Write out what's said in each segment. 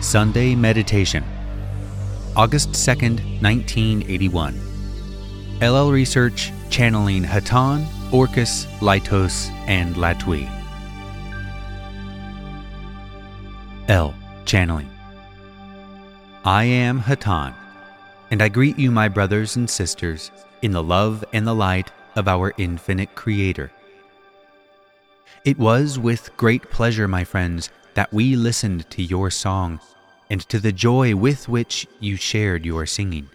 Sunday Meditation, August 2nd, 1981. LL Research channeling Hatonn, Orcus, Laitos, and Latwii. L. Channeling. I am Hatonn, and I greet you, my brothers and sisters, in the love and the light of our infinite Creator. It was with great pleasure, my friends, that we listened to your song and to the joy with which you shared your singing.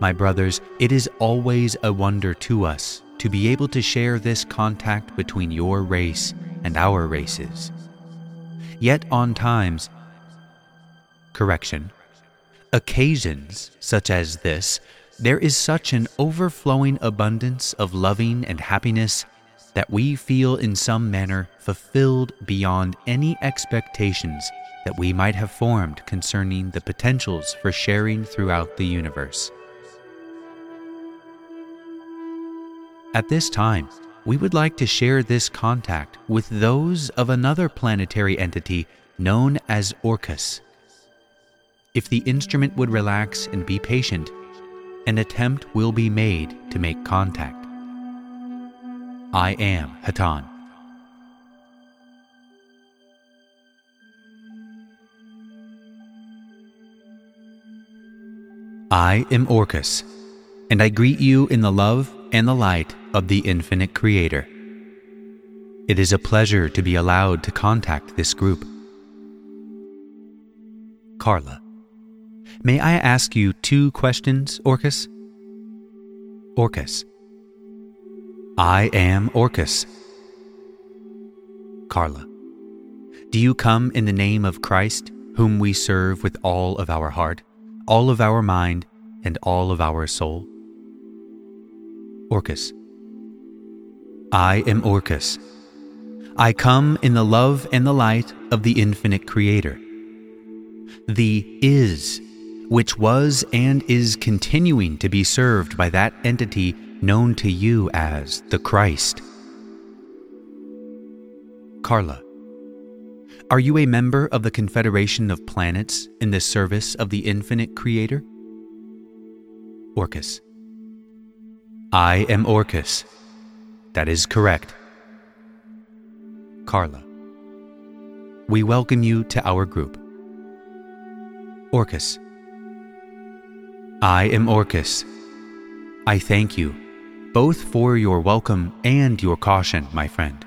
My brothers, it is always a wonder to us to be able to share this contact between your race and our races. Yet on times, occasions such as this, there is such an overflowing abundance of loving and happiness that we feel in some manner fulfilled beyond any expectations that we might have formed concerning the potentials for sharing throughout the universe. At this time, we would like to share this contact with those of another planetary entity known as Orcus. If the instrument would relax and be patient, an attempt will be made to make contact. I am Hatonn. I am Orcus, and I greet you in the love and the light of the infinite Creator. It is a pleasure to be allowed to contact this group. Carla. May I ask you two questions, Orcus? Orcus. I am Orcus. Carla. Do you come in the name of Christ, whom we serve with all of our heart, all of our mind, and all of our soul? Orcus. I am Orcus. I come in the love and the light of the infinite Creator. The is, which was and is continuing to be served by that entity known to you as the Christ. Carla. Are you a member of the Confederation of Planets in the service of the infinite Creator? Orcus. I am Orcus. That is correct. Carla. We welcome you to our group. Orcus. I am Orcus. I thank you, both for your welcome and your caution, my friend.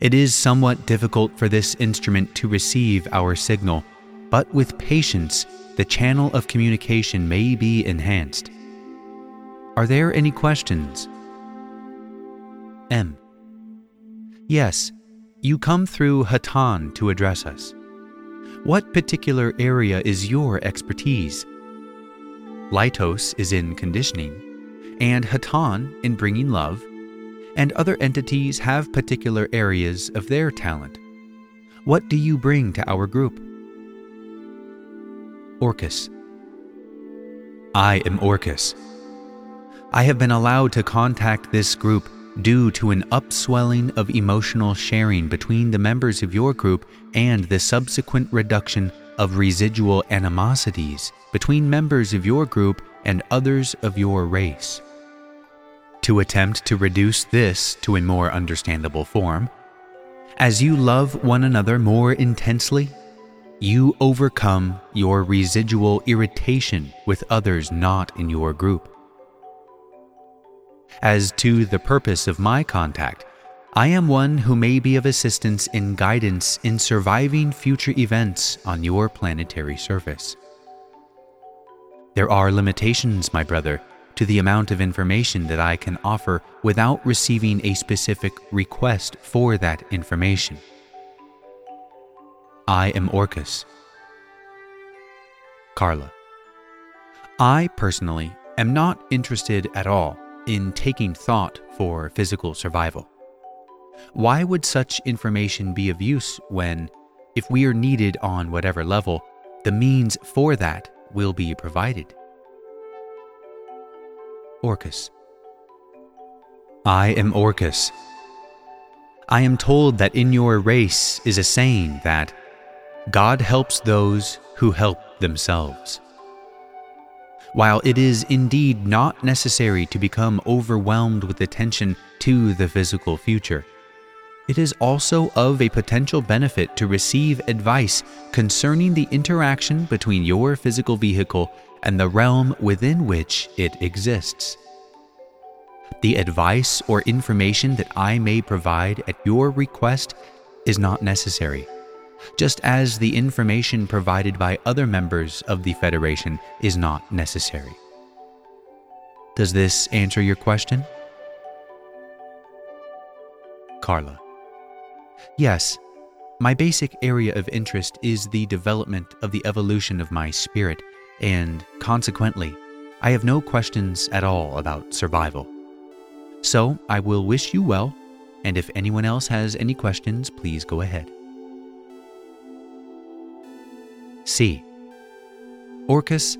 It is somewhat difficult for this instrument to receive our signal, but with patience, the channel of communication may be enhanced. Are there any questions? M. Yes, you come through Hatonn to address us. What particular area is your expertise? Laitos is in conditioning, and Hatonn in bringing love, and other entities have particular areas of their talent. What do you bring to our group? Orcus. I am Orcus. I have been allowed to contact this group due to an upswelling of emotional sharing between the members of your group and the subsequent reduction of residual animosities between members of your group and others of your race. To attempt to reduce this to a more understandable form, as you love one another more intensely, you overcome your residual irritation with others not in your group. As to the purpose of my contact, I am one who may be of assistance in guidance in surviving future events on your planetary surface. There are limitations, my brother, to the amount of information that I can offer without receiving a specific request for that information. I am Orcus. Carla. I, personally, am not interested at all in taking thought for physical survival. Why would such information be of use when, if we are needed on whatever level, the means for that will be provided? Orcus. I am Orcus. I am told that in your race is a saying that God helps those who help themselves. While it is indeed not necessary to become overwhelmed with attention to the physical future, it is also of a potential benefit to receive advice concerning the interaction between your physical vehicle and the realm within which it exists. The advice or information that I may provide at your request is not necessary, just as the information provided by other members of the Federation is not necessary. Does this answer your question? Carla: Yes, my basic area of interest is the development of the evolution of my spirit, and consequently, I have no questions at all about survival. So, I will wish you well, and if anyone else has any questions, please go ahead. C. Orcus,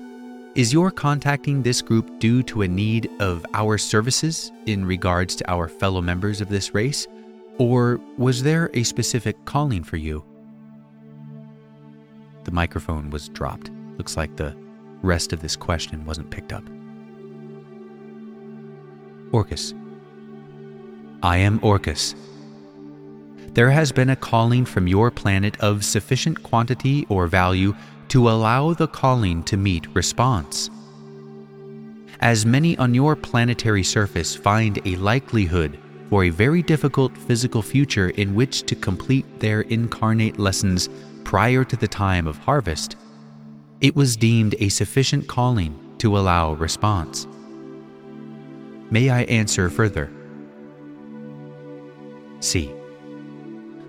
is your contacting this group due to a need of our services in regards to our fellow members of this race, or was there a specific calling for you? The microphone was dropped. Looks like the rest of this question wasn't picked up. Orcus: I am Orcus. There has been a calling from your planet of sufficient quantity or value to allow the calling to meet response. As many on your planetary surface find a likelihood for a very difficult physical future in which to complete their incarnate lessons prior to the time of harvest, it was deemed a sufficient calling to allow response. May I answer further? C.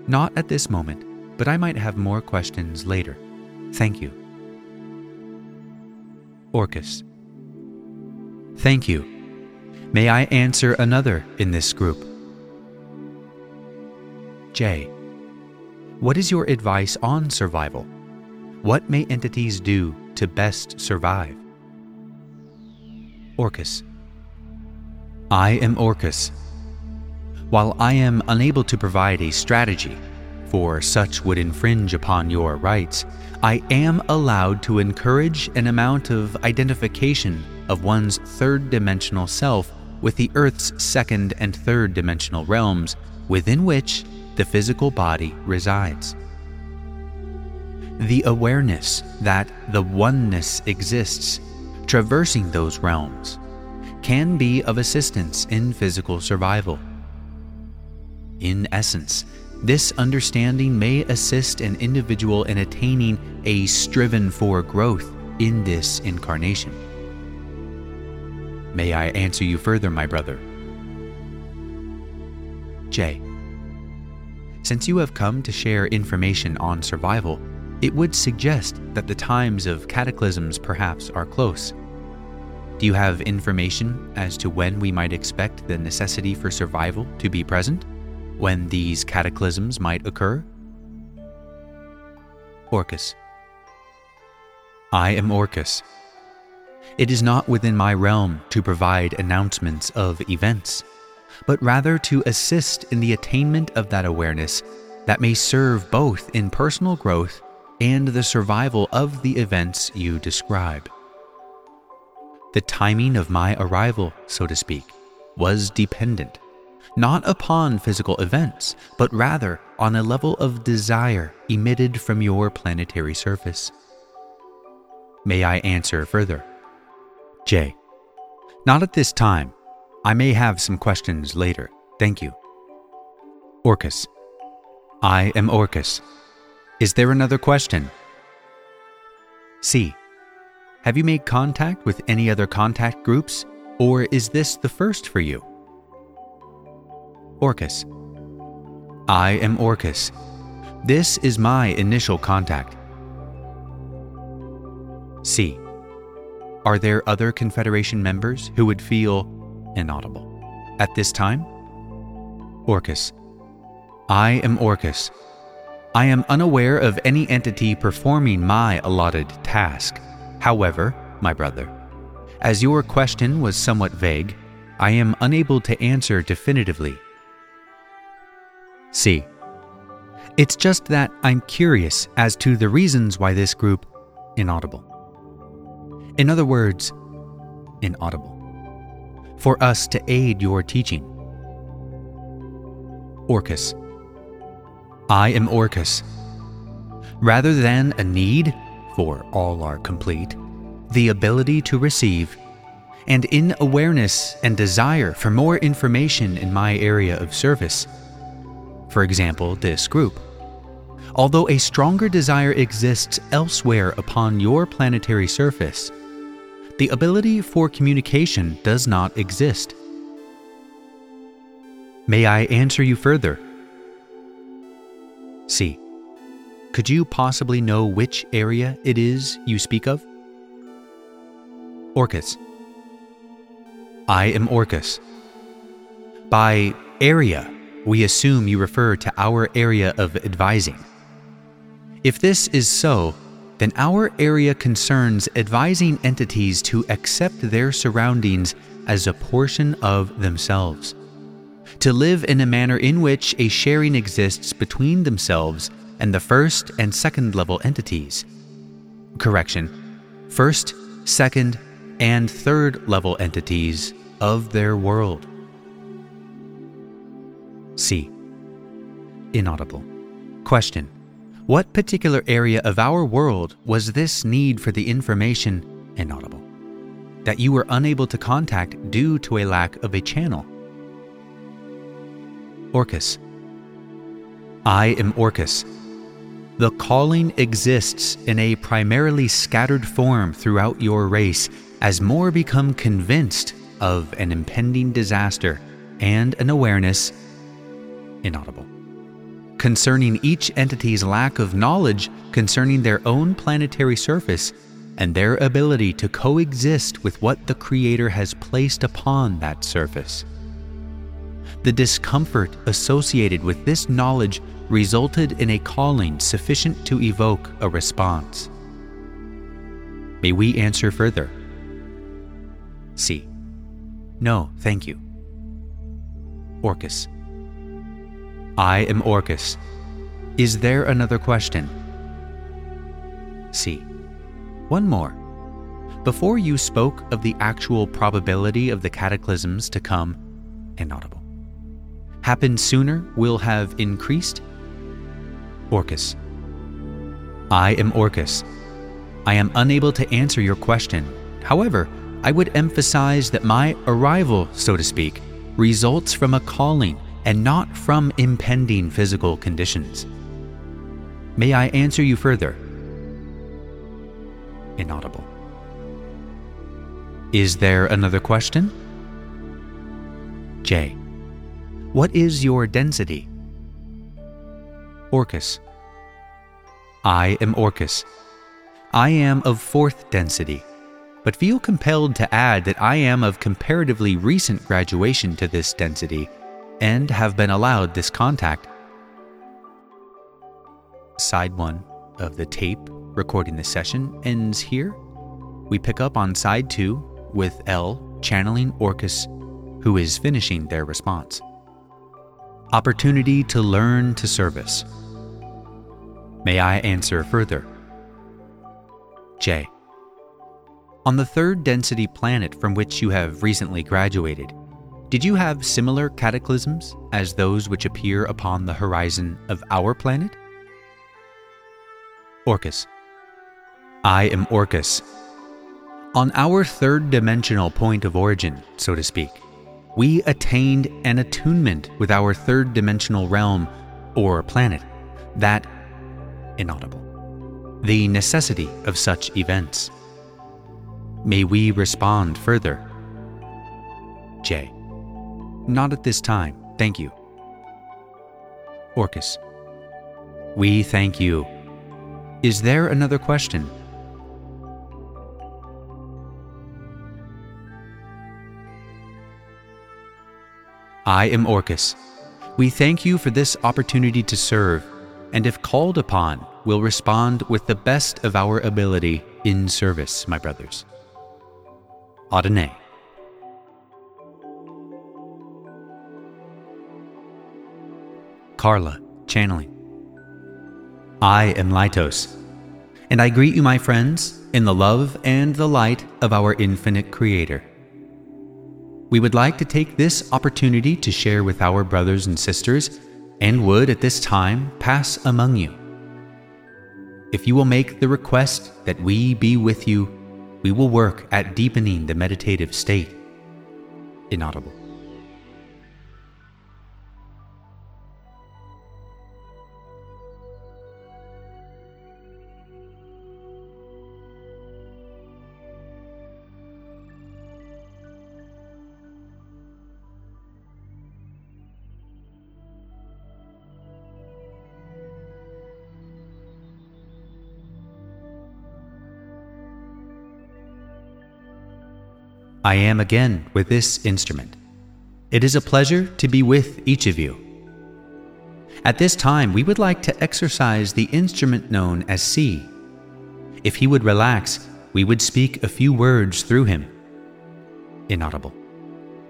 Not at this moment, but I might have more questions later. Thank you. Orcus: Thank you. May I answer another in this group? J. What is your advice on survival? What may entities do to best survive? Orcus: I am Orcus. While I am unable to provide a strategy, for such would infringe upon your rights, I am allowed to encourage an amount of identification of one's third-dimensional self with the Earth's second and third-dimensional realms within which the physical body resides. The awareness that the oneness exists, traversing those realms, can be of assistance in physical survival. In essence, this understanding may assist an individual in attaining a striven-for growth in this incarnation. May I answer you further, my brother? J. Since you have come to share information on survival, it would suggest that the times of cataclysms perhaps are close. Do you have information as to when we might expect the necessity for survival to be present? When these cataclysms might occur? Orcus: I am Orcus. It is not within my realm to provide announcements of events, but rather to assist in the attainment of that awareness that may serve both in personal growth and the survival of the events you describe. The timing of my arrival, so to speak, was dependent not upon physical events, but rather on a level of desire emitted from your planetary surface. May I answer further? J. Not at this time. I may have some questions later. Thank you. Orcus: I am Orcus. Is there another question? C. Have you made contact with any other contact groups, or is this the first for you? Orcus: I am Orcus. This is my initial contact. C. Are there other Confederation members who would feel inaudible at this time? Orcus: I am Orcus. I am unaware of any entity performing my allotted task. However, my brother, as your question was somewhat vague, I am unable to answer definitively. C. It's just that I'm curious as to the reasons why this group inaudible. In other words, inaudible. For us to aid your teaching. Orcus. I am Orcus. Rather than a need, for all are complete, the ability to receive, and in awareness and desire for more information in my area of service, for example, this group. Although a stronger desire exists elsewhere upon your planetary surface, the ability for communication does not exist. May I answer you further? C. Could you possibly know which area it is you speak of? Orcus. I am Orcus. By area, we assume you refer to our area of advising. If this is so, then our area concerns advising entities to accept their surroundings as a portion of themselves, to live in a manner in which a sharing exists between themselves and the first and second level entities. Correction, first, second, and third level entities of their world. C. Inaudible. Question. What particular area of our world was this need for the information inaudible, that you were unable to contact due to a lack of a channel? Orcus. I am Orcus. The calling exists in a primarily scattered form throughout your race as more become convinced of an impending disaster and an awareness inaudible concerning each entity's lack of knowledge concerning their own planetary surface and their ability to coexist with what the Creator has placed upon that surface. The discomfort associated with this knowledge resulted in a calling sufficient to evoke a response. May we answer further? C. No, thank you. Orcus. I am Orcus. Is there another question? C. One more. Before you spoke of the actual probability of the cataclysms to come, inaudible. Happen sooner will have increased? Orcus. I am Orcus. I am unable to answer your question. However, I would emphasize that my arrival, so to speak, results from a calling and not from impending physical conditions. May I answer you further? Inaudible. Is there another question? J. What is your density? Orcus. I am Orcus. I am of 4th density, but feel compelled to add that I am of comparatively recent graduation to this density and have been allowed this contact. Side 1 of the tape recording this session ends here. We pick up on side 2 with L channeling Orcus, who is finishing their response. Opportunity to learn to service. May I answer further? J. On the 3rd density planet from which you have recently graduated, did you have similar cataclysms as those which appear upon the horizon of our planet? Orcus. I am Orcus. On our 3rd dimensional point of origin, so to speak, we attained an attunement with our 3rd dimensional realm or planet, that inaudible, the necessity of such events. May we respond further? J. Not at this time, thank you. Orcus. We thank you. Is there another question? I am Orcus. We thank you for this opportunity to serve, and if called upon, will respond with the best of our ability in service, my brothers. Adonai. Carla, channeling. I am Laitos, and I greet you, my friends, in the love and the light of our infinite Creator. We would like to take this opportunity to share with our brothers and sisters, and would at this time pass among you. If you will make the request that we be with you, we will work at deepening the meditative state. Inaudible. I am again with this instrument. It is a pleasure to be with each of you. At this time, we would like to exercise the instrument known as C. If he would relax, we would speak a few words through him. Inaudible.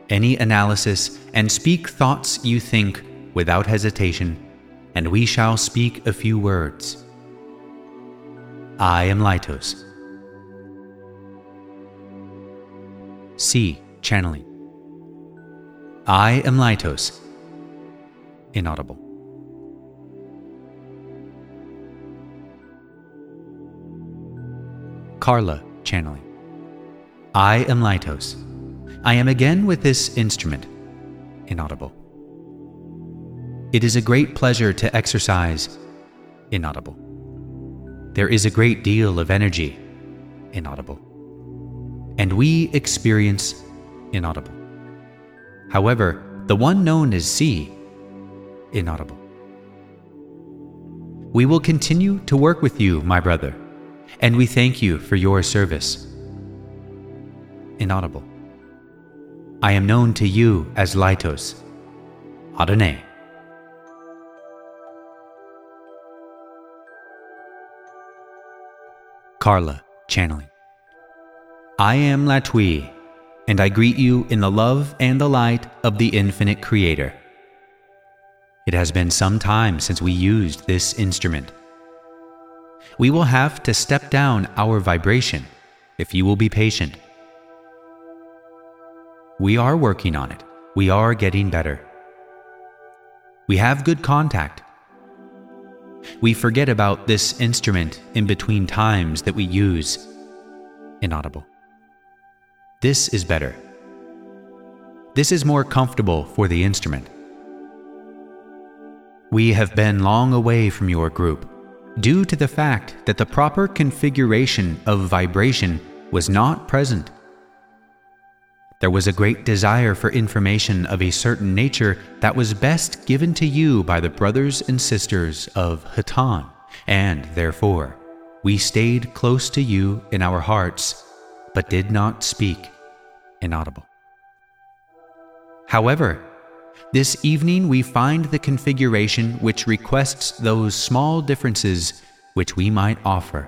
Any analysis, and speak thoughts you think without hesitation, and we shall speak a few words. I am Laitos. C. Channeling. I am Laitos. Inaudible. Carla. Channeling. I am Laitos. I am again with this instrument. Inaudible. It is a great pleasure to exercise. Inaudible. There is a great deal of energy. Inaudible. And we experience inaudible. However, the one known as C, inaudible. We will continue to work with you, my brother, and we thank you for your service. Inaudible. I am known to you as Laitos. Hatonn. Carla. Channeling. I am Latwii, and I greet you in the love and the light of the infinite Creator. It has been some time since we used this instrument. We will have to step down our vibration if you will be patient. We are working on it. We are getting better. We have good contact. We forget about this instrument in between times that we use. Inaudible. This is better. This is more comfortable for the instrument. We have been long away from your group due to the fact that the proper configuration of vibration was not present. There was a great desire for information of a certain nature that was best given to you by the brothers and sisters of Hatonn, and therefore, we stayed close to you in our hearts, but did not speak. Inaudible. However, this evening we find the configuration which requests those small differences which we might offer,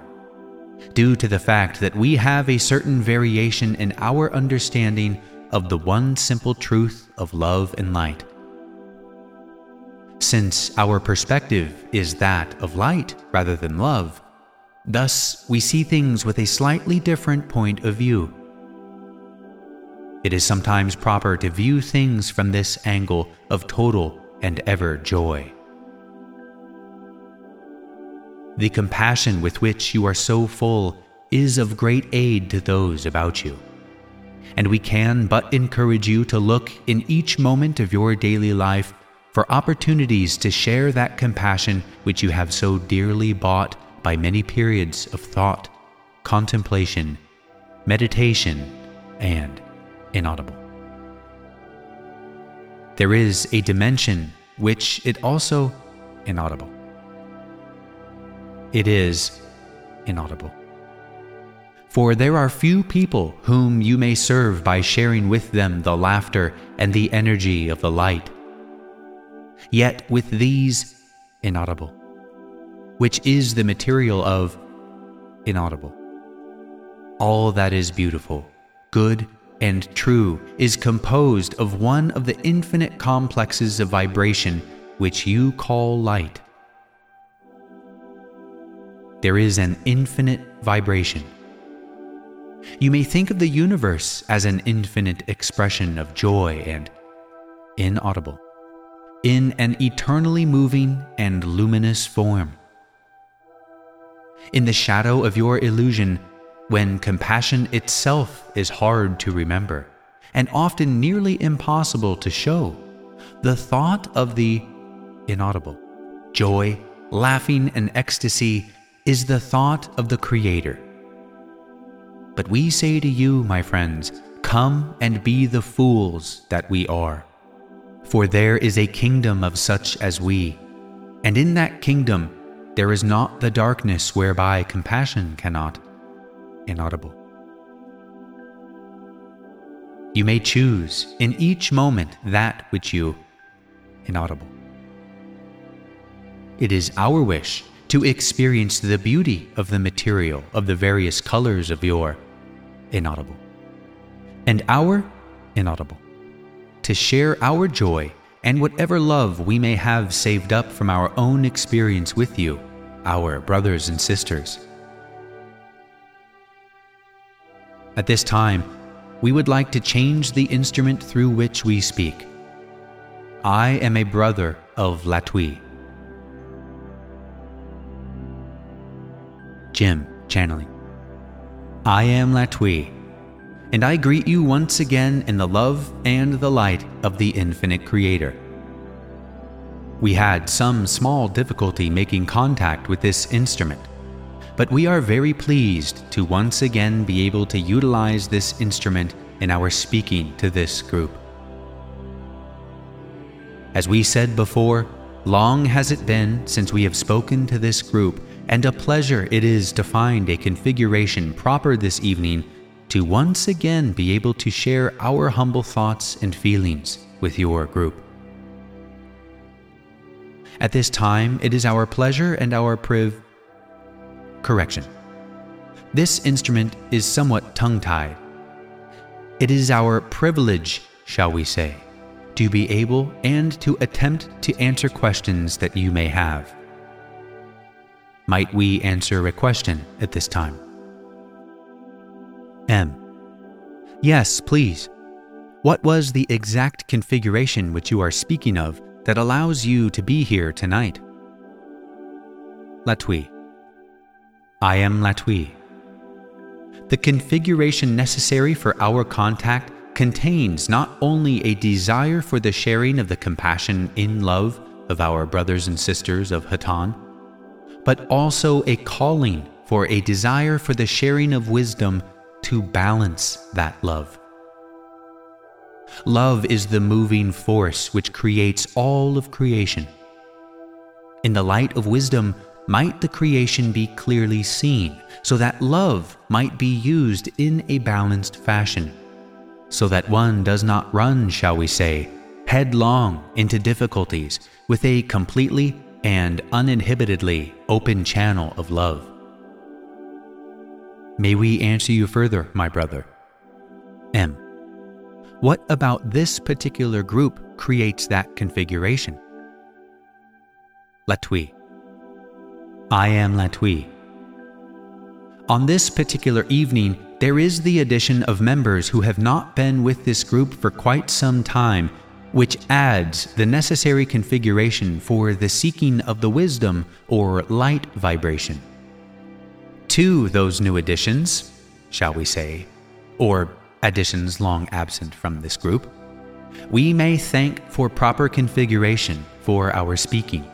due to the fact that we have a certain variation in our understanding of the one simple truth of love and light. Since our perspective is that of light rather than love, thus, we see things with a slightly different point of view. It is sometimes proper to view things from this angle of total and ever joy. The compassion with which you are so full is of great aid to those about you, and we can but encourage you to look in each moment of your daily life for opportunities to share that compassion which you have so dearly bought by many periods of thought, contemplation, meditation, and inaudible. There is a dimension which it also inaudible. It is inaudible. For there are few people whom you may serve by sharing with them the laughter and the energy of the light. Yet with these inaudible, which is the material of inaudible. All that is beautiful, good, and true is composed of one of the infinite complexes of vibration which you call light. there is an infinite vibration. You may think of the universe as an infinite expression of joy and inaudible, in an eternally moving and luminous form. In the shadow of your illusion, when compassion itself is hard to remember, and often nearly impossible to show, the thought of the inaudible, joy, laughing, and ecstasy is the thought of the Creator. But we say to you, my friends, come and be the fools that we are. For there is a kingdom of such as we, and in that kingdom there is not the darkness whereby compassion cannot inaudible. You may choose in each moment that which you inaudible. It is our wish to experience the beauty of the material of the various colors of your inaudible, and our inaudible, to share our joy and whatever love we may have saved up from our own experience with you, our brothers and sisters. At this time, we would like to change the instrument through which we speak. I am a brother of Latwii. Jim, channeling. I am Latwii, and I greet you once again in the love and the light of the Infinite Creator. We had some small difficulty making contact with this instrument, but we are very pleased to once again be able to utilize this instrument in our speaking to this group. As we said before, long has it been since we have spoken to this group, and a pleasure it is to find a configuration proper this evening to once again be able to share our humble thoughts and feelings with your group. At this time, it is our pleasure and our correction. This instrument is somewhat tongue-tied. It is our privilege, shall we say, to be able and to attempt to answer questions that you may have. Might we answer a question at this time? M. Yes, please. What was the exact configuration which you are speaking of that allows you to be here tonight? Latwii. I am Latwii. The configuration necessary for our contact contains not only a desire for the sharing of the compassion in love of our brothers and sisters of Hatonn, but also a calling for a desire for the sharing of wisdom to balance that love. Love is the moving force which creates all of creation. In the light of wisdom, might the creation be clearly seen, so that love might be used in a balanced fashion, so that one does not run, shall we say, headlong into difficulties with a completely and uninhibitedly open channel of love. May we answer you further, my brother? M. What about this particular group creates that configuration? Latwii. I am Latwii. On this particular evening, there is the addition of members who have not been with this group for quite some time, which adds the necessary configuration for the seeking of the wisdom or light vibration. To those new additions, shall we say, or additions long absent from this group, we may thank for proper configuration for our speaking.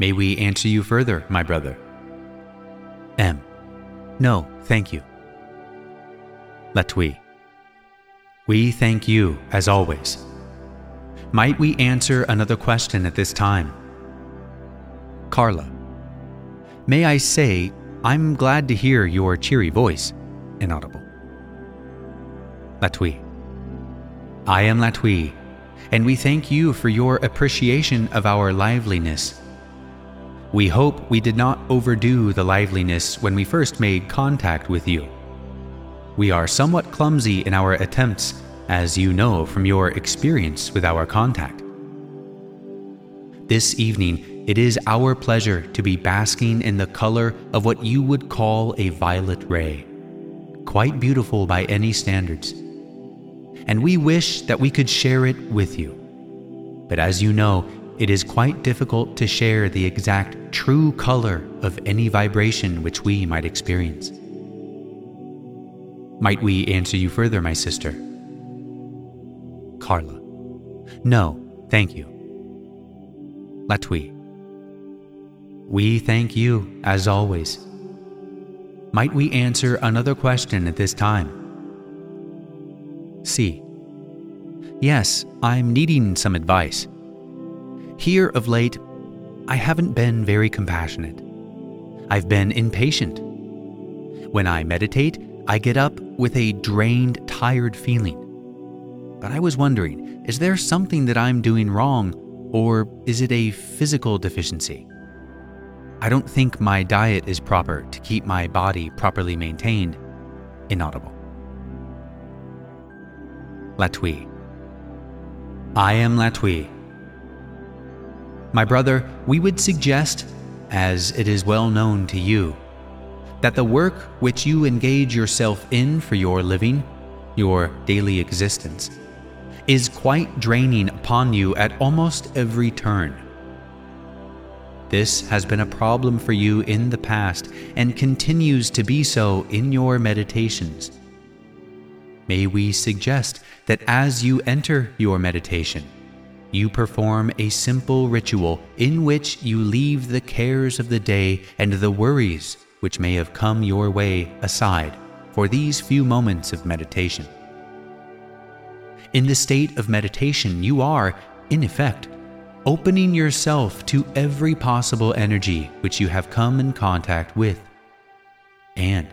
May we answer you further, my brother? M. No, thank you. Latwii. We thank you, as always. Might we answer another question at this time? Carla. May I say, I'm glad to hear your cheery voice. Inaudible. Latwii. I am Latwii, and we thank you for your appreciation of our liveliness. We hope we did not overdo the liveliness when we first made contact with you. We are somewhat clumsy in our attempts, as you know from your experience with our contact. This evening, It is our pleasure to be basking in the color of what you would call a violet ray. Quite beautiful by any standards. And we wish that we could share it with you. But as you know, it is quite difficult to share the exact true color of any vibration which we might experience. Might we answer you further, my sister? Carla. No, thank you. Latwii. We thank you, as always. Might we answer another question at this time? C. Yes, I'm needing some advice. Here of late, I haven't been very compassionate. I've been impatient. When I meditate, I get up with a drained, tired feeling. But I was wondering, is there something that I'm doing wrong, or is it a physical deficiency? I don't think my diet is proper to keep my body properly maintained. Inaudible. Latwii. I am Latwii. My brother, we would suggest, as it is well known to you, that the work which you engage yourself in for your living, your daily existence, is quite draining upon you at almost every turn. This has been a problem for you in the past and continues to be so in your meditations. May we suggest that as you enter your meditation, you perform a simple ritual in which you leave the cares of the day and the worries which may have come your way aside for these few moments of meditation. In the state of meditation, you are, in effect, opening yourself to every possible energy which you have come in contact with. And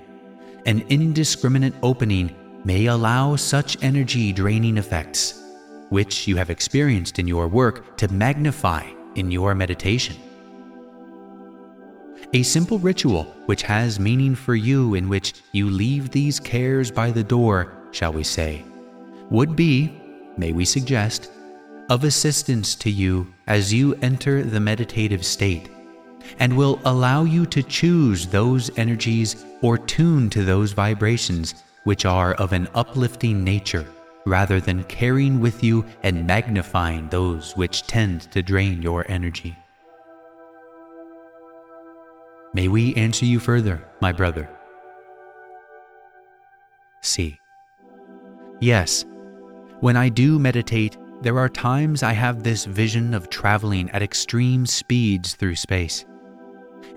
an indiscriminate opening may allow such energy draining effects, which you have experienced in your work, to magnify in your meditation. A simple ritual which has meaning for you, in which you leave these cares by the door, shall we say, would be, may we suggest, of assistance to you as you enter the meditative state, and will allow you to choose those energies or tune to those vibrations which are of an uplifting nature, rather than carrying with you and magnifying those which tend to drain your energy. May we answer you further, my brother? C. Yes. When I do meditate, there are times I have this vision of traveling at extreme speeds through space,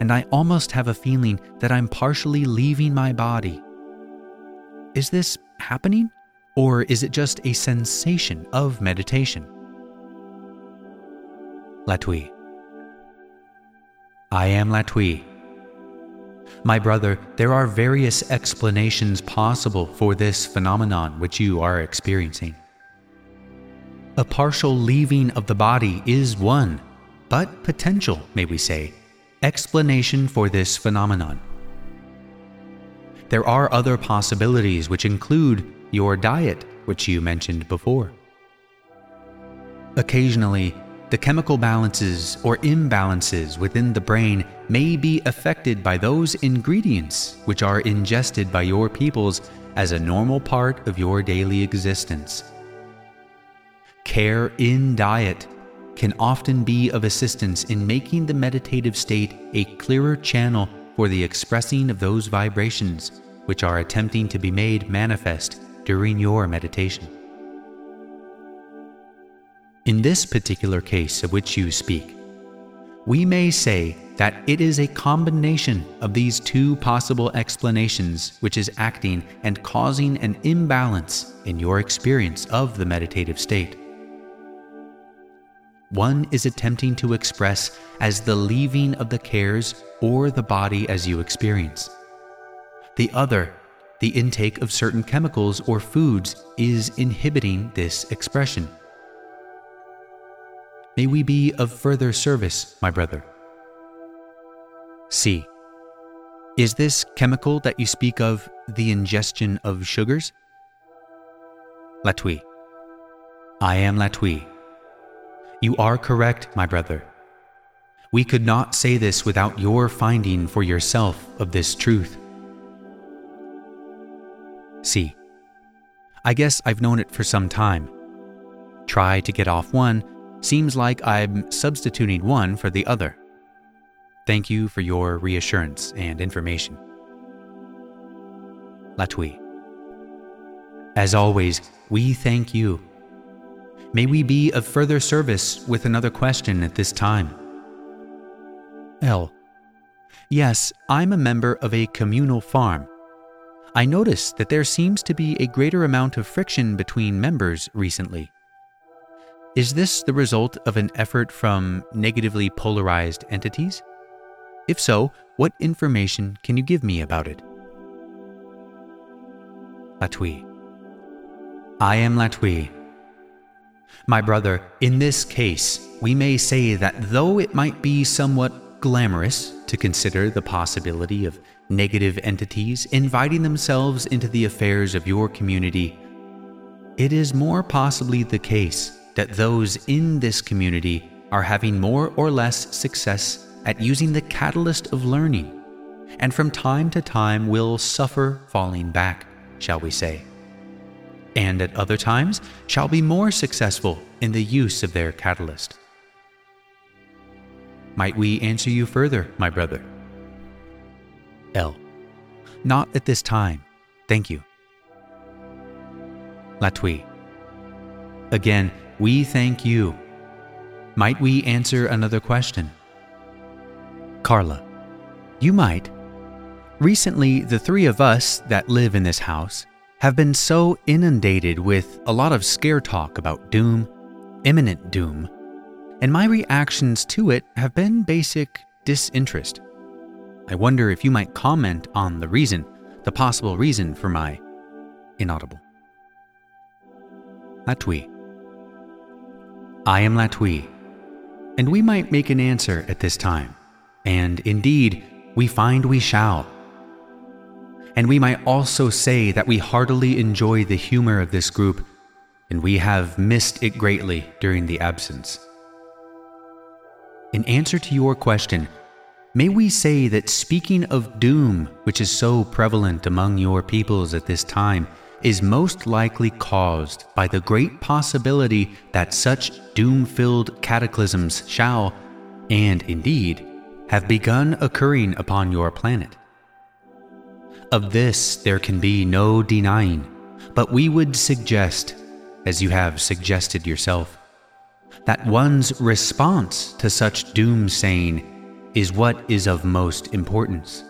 and I almost have a feeling that I'm partially leaving my body. Is this happening? Or is it just a sensation of meditation? Latwii. I am Latwii. My brother, there are various explanations possible for this phenomenon which you are experiencing. A partial leaving of the body is one, but potential, may we say, explanation for this phenomenon. There are other possibilities which include your diet, which you mentioned before. Occasionally, the chemical balances or imbalances within the brain may be affected by those ingredients which are ingested by your peoples as a normal part of your daily existence. Care in diet can often be of assistance in making the meditative state a clearer channel for the expressing of those vibrations which are attempting to be made manifest during your meditation. In this particular case of which you speak, we may say that it is a combination of these two possible explanations which is acting and causing an imbalance in your experience of the meditative state. One is attempting to express as the leaving of the cares or the body as you experience. The other, the intake of certain chemicals or foods, is inhibiting this expression. May we be of further service, my brother? C. Is this chemical that you speak of the ingestion of sugars? Latwii. I am Latwii. You are correct, my brother. We could not say this without your finding for yourself of this truth. C. I guess I've known it for some time. Try to get off one, seems like I'm substituting one for the other. Thank you for your reassurance and information. Latwii. As always, we thank you. May we be of further service with another question at this time. L. Yes, I'm a member of a communal farm. I noticed that there seems to be a greater amount of friction between members recently. Is this the result of an effort from negatively polarized entities? If so, what information can you give me about it? Latwii. I am Latwii. My brother, in this case, we may say that though it might be somewhat glamorous to consider the possibility of negative entities inviting themselves into the affairs of your community, it is more possibly the case that those in this community are having more or less success at using the catalyst of learning, and from time to time will suffer falling back, shall we say, and at other times shall be more successful in the use of their catalyst. Might we answer you further, my brother? L. Not at this time, thank you. Latwii. Again, we thank you. Might we answer another question? Carla. You might. Recently, the three of us that live in this house have been so inundated with a lot of scare talk about doom, imminent doom, and my reactions to it have been basic disinterest. I wonder if you might comment on the reason, the possible reason for my inaudible. Latwii. I am Latwii, and we might make an answer at this time, and indeed, we find we shall. And we might also say that we heartily enjoy the humor of this group, and we have missed it greatly during the absence. In answer to your question, may we say that speaking of doom, which is so prevalent among your peoples at this time, is most likely caused by the great possibility that such doom-filled cataclysms shall, and indeed, have begun occurring upon your planet. Of this there can be no denying, but we would suggest, as you have suggested yourself, that one's response to such doomsaying is what is of most importance.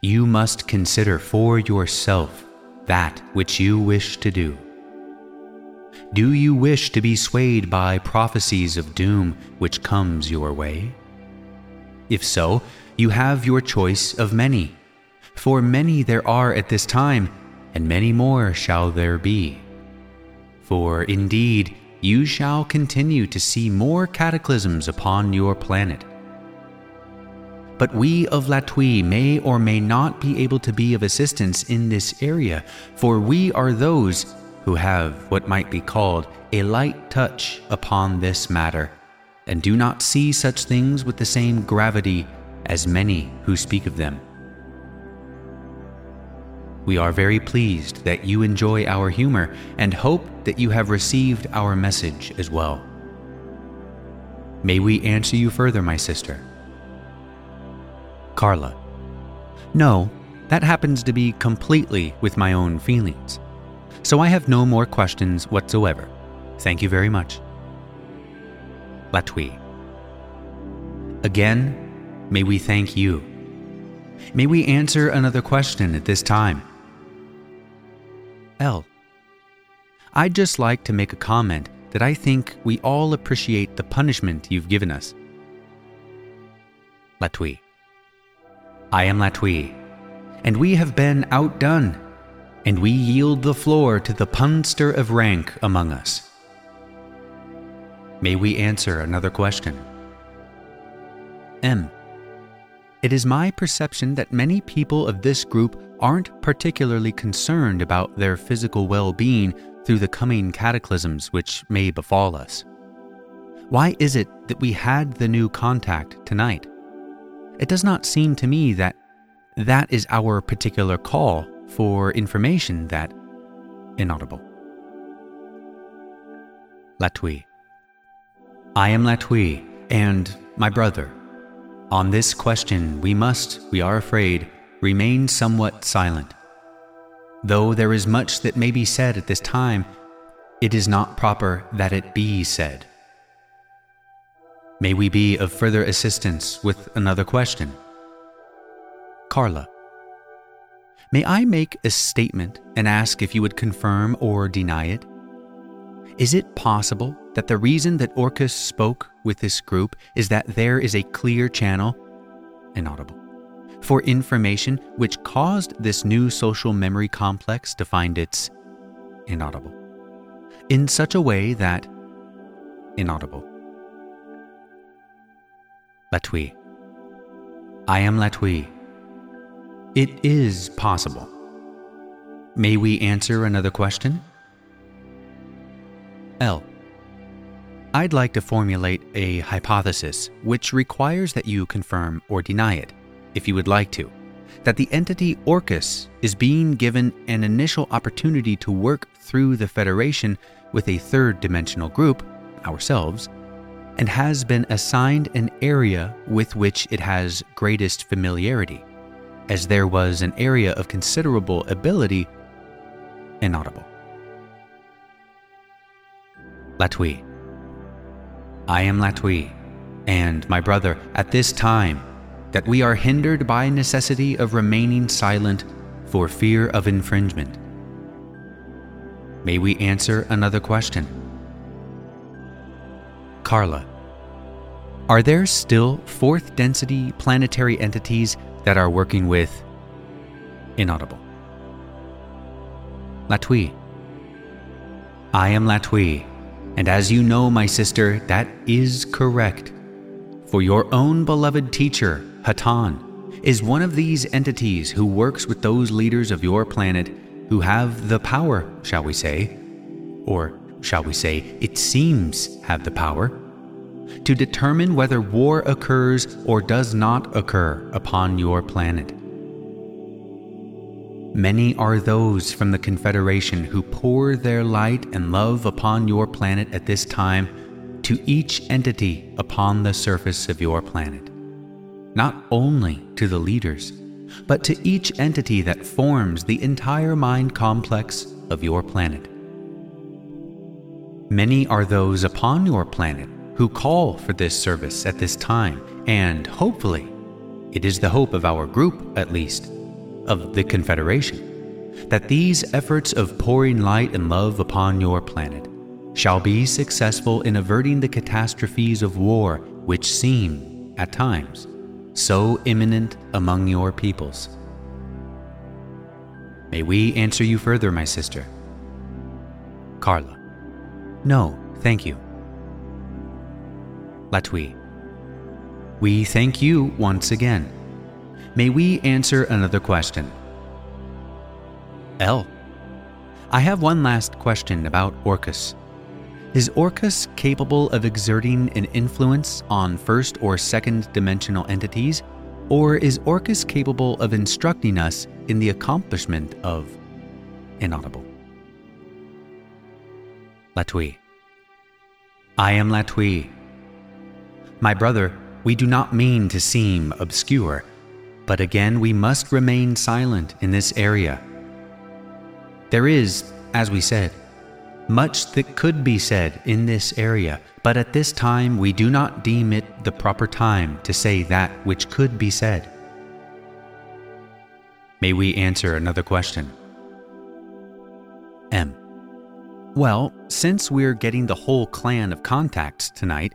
You must consider for yourself that which you wish to do. Do you wish to be swayed by prophecies of doom which comes your way? If so, you have your choice of many. For many there are at this time, and many more shall there be. For indeed, you shall continue to see more cataclysms upon your planet. But we of Latwii may or may not be able to be of assistance in this area, for we are those who have what might be called a light touch upon this matter, and do not see such things with the same gravity as many who speak of them. We are very pleased that you enjoy our humor and hope that you have received our message as well. May we answer you further, my sister? Carla. No, that happens to be completely with my own feelings. So I have no more questions whatsoever. Thank you very much. Latwii. Again, may we thank you. May we answer another question at this time? L. I'd just like to make a comment that I think we all appreciate the punishment you've given us. Latwii. I am Latwii, and we have been outdone, and we yield the floor to the punster of rank among us. May we answer another question? M. It is my perception that many people of this group aren't particularly concerned about their physical well-being through the coming cataclysms which may befall us. Why is it that we had the new contact tonight? It does not seem to me that that is our particular call for information that... Inaudible. Latwii. I am Latwii, and my brother. On this question we must, we are afraid, remain somewhat silent. Though there is much that may be said at this time, it is not proper that it be said. May we be of further assistance with another question. Carla. May I make a statement and ask if you would confirm or deny it? Is it possible that the reason that Orcus spoke with this group is that there is a clear channel, inaudible, for information which caused this new social memory complex to find its, inaudible, in such a way that, inaudible. Latwii. I am Latwii. It is possible. May we answer another question? L. I'd like to formulate a hypothesis which requires that you confirm or deny it, if you would like to, that the entity Orcus is being given an initial opportunity to work through the Federation with a third-dimensional group, ourselves, and has been assigned an area with which it has greatest familiarity, as there was an area of considerable ability, inaudible. Latwii. I am Latwii, and my brother, at this time, that we are hindered by necessity of remaining silent for fear of infringement. May we answer another question? Carla. Are there still fourth density planetary entities that are working with... inaudible. Latwii. I am Latwii. And as you know, my sister, that is correct. For your own beloved teacher, Hatonn, is one of these entities who works with those leaders of your planet who have the power, shall we say, or shall we say, it seems have the power, to determine whether war occurs or does not occur upon your planet. Many are those from the Confederation who pour their light and love upon your planet at this time to each entity upon the surface of your planet. Not only to the leaders, but to each entity that forms the entire mind complex of your planet. Many are those upon your planet who call for this service at this time, and hopefully, it is the hope of our group at least, of the Confederation, that these efforts of pouring light and love upon your planet shall be successful in averting the catastrophes of war which seem, at times, so imminent among your peoples. May we answer you further, my sister? Carla. No, thank you. Latwii. We thank you once again. May we answer another question? L. I have one last question about Orcus. Is Orcus capable of exerting an influence on first or second dimensional entities, or is Orcus capable of instructing us in the accomplishment of inaudible? Latwii. I am Latwii. My brother, we do not mean to seem obscure, but again, we must remain silent in this area. There is, as we said, much that could be said in this area, but at this time we do not deem it the proper time to say that which could be said. May we answer another question? M. Well, since we're getting the whole clan of contacts tonight,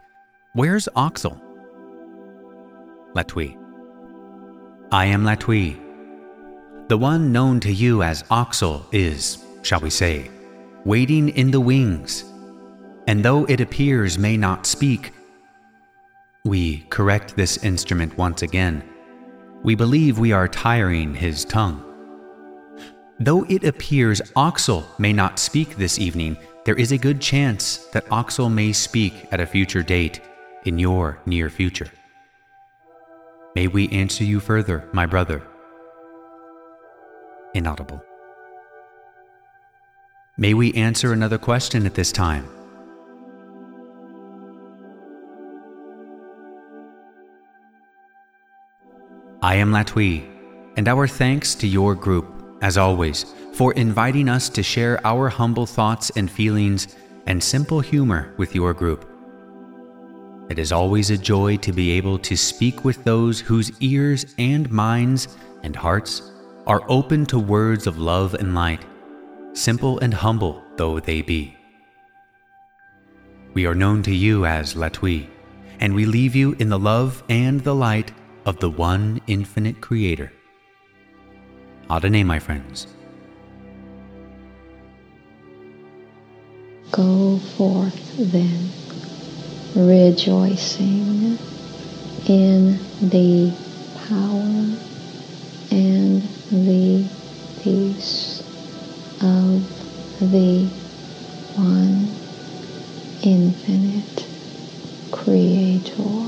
where's Oxel? Latwii. I am Latwii. The one known to you as Oxel is, shall we say, waiting in the wings, and though it appears may not speak, we correct this instrument once again. We believe we are tiring his tongue. Though it appears Oxel may not speak this evening, there is a good chance that Oxel may speak at a future date in your near future. May we answer you further, my brother. Inaudible. May we answer another question at this time? I am Latwii, and our thanks to your group, as always, for inviting us to share our humble thoughts and feelings and simple humor with your group. It is always a joy to be able to speak with those whose ears and minds and hearts are open to words of love and light, simple and humble though they be. We are known to you as Latwii, and we leave you in the love and the light of the one infinite creator. Adonai, my friends. Go forth then, rejoicing in the power and the peace of the one infinite Creator.